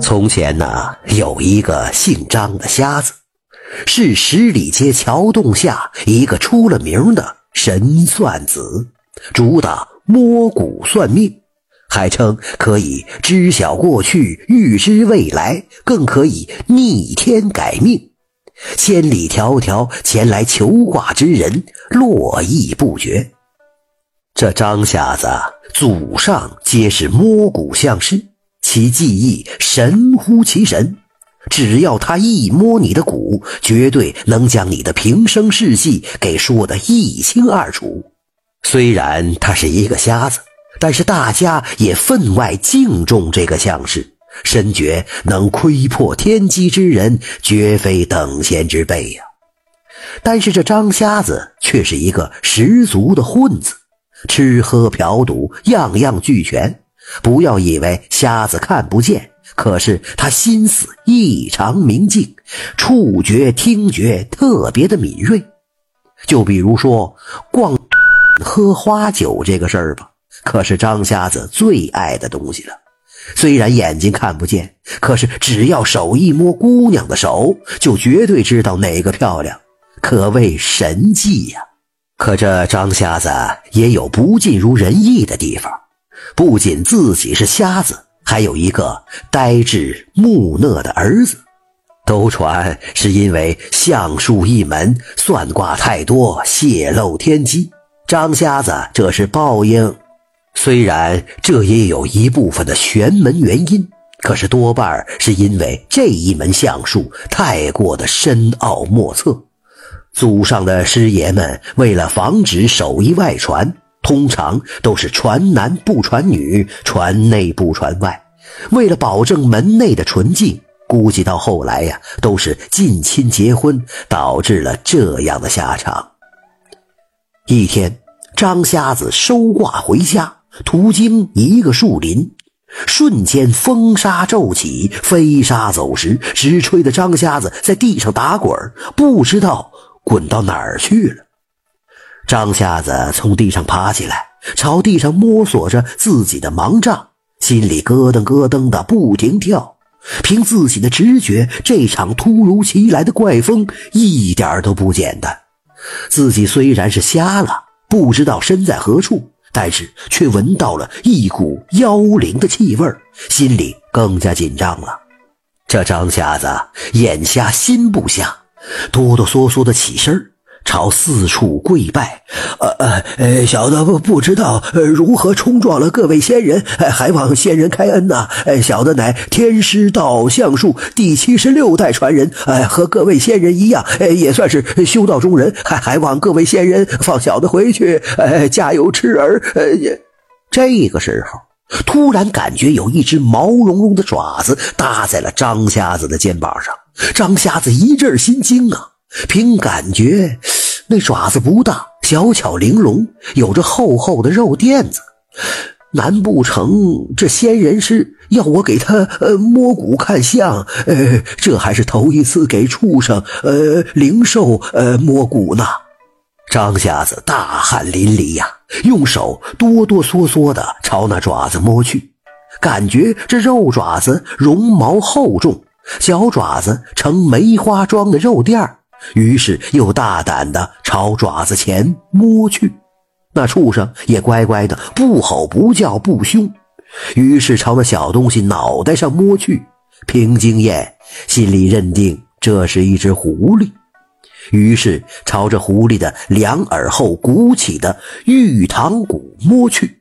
从前呢，有一个姓张的瞎子，是十里街桥洞下一个出了名的神算子，主打摸骨算命，还称可以知晓过去，预知未来，更可以逆天改命。千里迢迢前来求卦之人络绎不绝。这张瞎子祖上皆是摸骨相师，其技艺神乎其神，只要他一摸你的骨，绝对能将你的平生事迹给说得一清二楚。虽然他是一个瞎子，但是大家也分外敬重这个相士，深觉能窥破天机之人绝非等闲之辈呀。但是这张瞎子却是一个十足的混子，吃喝嫖赌样样俱全。不要以为瞎子看不见，可是他心思异常明净，触觉听觉特别的敏锐。就比如说逛喝花酒这个事儿吧，可是张瞎子最爱的东西了。虽然眼睛看不见，可是只要手一摸姑娘的手，就绝对知道哪个漂亮，可谓神技呀。可这张瞎子也有不尽如人意的地方，不仅自己是瞎子，还有一个呆滞木讷的儿子。都传是因为相术一门，算卦太多，泄露天机，张瞎子这是报应。虽然这也有一部分的玄门原因，可是多半是因为这一门相术太过的深奥莫测。祖上的师爷们为了防止手艺外传，通常都是传男不传女，传内不传外。为了保证门内的纯净，估计到后来呀，都是近亲结婚，导致了这样的下场。一天，张瞎子收卦回家，途经一个树林，瞬间风沙骤起，飞沙走石，直吹得张瞎子在地上打滚，不知道滚到哪儿去了。张瞎子从地上爬起来，朝地上摸索着自己的盲杖，心里咯噔咯噔的不停跳。凭自己的直觉，这场突如其来的怪风一点都不简单。自己虽然是瞎了，不知道身在何处，但是却闻到了一股妖灵的气味，心里更加紧张了。这张瞎子眼瞎心不瞎，哆哆嗦嗦的起身，朝四处跪拜，小的不知道如何冲撞了各位仙人，还望仙人开恩呐！小的乃天师道相术第76代传人，和各位仙人一样，也算是修道中人，还望各位仙人放小的回去，家有痴儿。这个时候，突然感觉有一只毛茸茸的爪子搭在了张瞎子的肩膀上，张瞎子一阵心惊啊。凭感觉，那爪子不大，小巧玲珑，有着厚厚的肉垫子。难不成这仙人是要我给他摸骨看相？这还是头一次给畜生灵兽摸骨呢。张瞎子大汗淋漓呀，用手哆哆嗦嗦的朝那爪子摸去，感觉这肉爪子绒毛厚重，小爪子呈梅花桩的肉垫儿。于是又大胆地朝爪子前摸去，那畜生也乖乖的，不吼不叫不凶，于是朝那小东西脑袋上摸去。凭经验，心里认定这是一只狐狸，于是朝着狐狸的两耳后鼓起的玉堂骨摸去。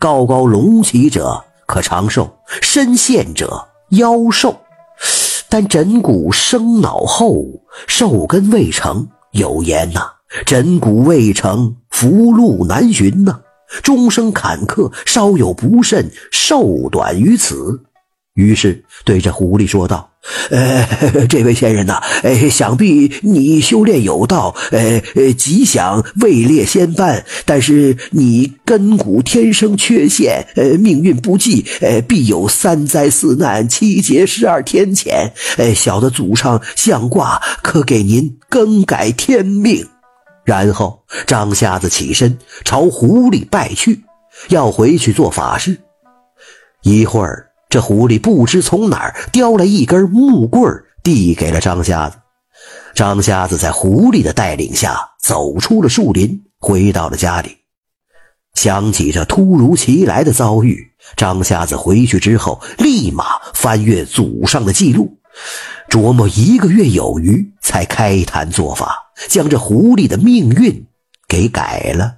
高高隆起者可长寿，深陷者妖兽，但枕骨生脑后，寿根未成。有言呐，枕骨未成，福禄难寻呐，终生坎坷，稍有不慎，寿短于此。于是对这狐狸说道：这位仙人呐，想必你修炼有道，极想位列仙班，但是你根骨天生缺陷，命运不济，必有3灾4难、7劫12天谴。小的祖上相卦可给您更改天命。然后张瞎子起身朝狐狸拜去，要回去做法事。一会儿这狐狸不知从哪儿叼来一根木棍，递给了张瞎子。张瞎子在狐狸的带领下走出了树林，回到了家里。想起这突如其来的遭遇，张瞎子回去之后立马翻阅祖上的记录，琢磨一个月有余，才开坛做法，将这狐狸的命运给改了。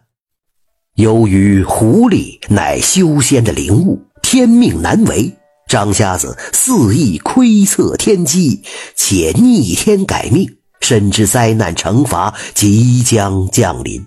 由于狐狸乃修仙的灵物，天命难违，张瞎子肆意窥测天机，且逆天改命，深知灾难惩罚即将降临，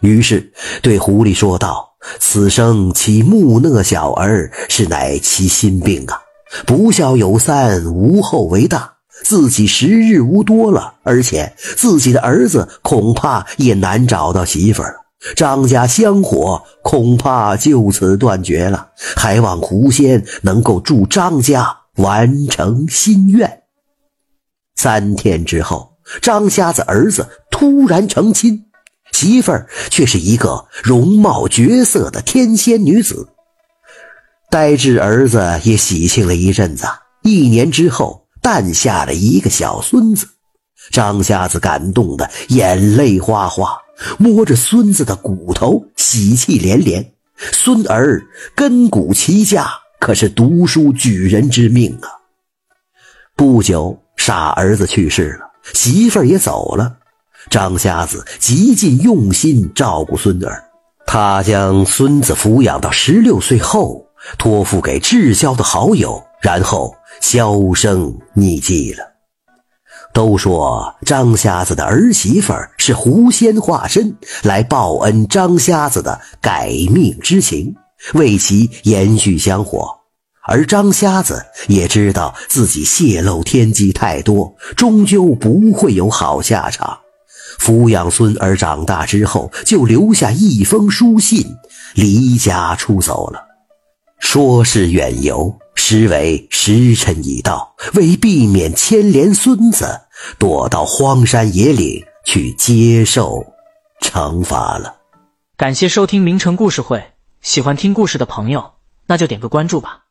于是对狐狸说道：此生其木讷小儿，是乃其心病啊，不孝有三，无后为大，自己时日无多了，而且自己的儿子恐怕也难找到媳妇儿了，张家香火恐怕就此断绝了，还望狐仙能够助张家完成心愿。3天之后，张瞎子儿子突然成亲，媳妇儿却是一个容貌绝色的天仙女子。呆滞儿子也喜庆了一阵子，1年之后诞下了一个小孙子。张瞎子感动得眼泪哗哗，摸着孙子的骨头喜气连连，孙儿根骨齐家，可是读书举人之命啊。不久傻儿子去世了，媳妇儿也走了，张瞎子极尽用心照顾孙儿，他将孙子抚养到16岁后，托付给至交的好友，然后销声匿迹了。都说张瞎子的儿媳妇是狐仙化身，来报恩张瞎子的改命之情，为其延续香火。而张瞎子也知道自己泄露天机太多，终究不会有好下场。抚养孙儿长大之后，就留下一封书信，离家出走了。说是远游，实为时辰已到，为避免牵连孙子，躲到荒山野岭去接受惩罚了。感谢收听名城故事会，喜欢听故事的朋友，那就点个关注吧。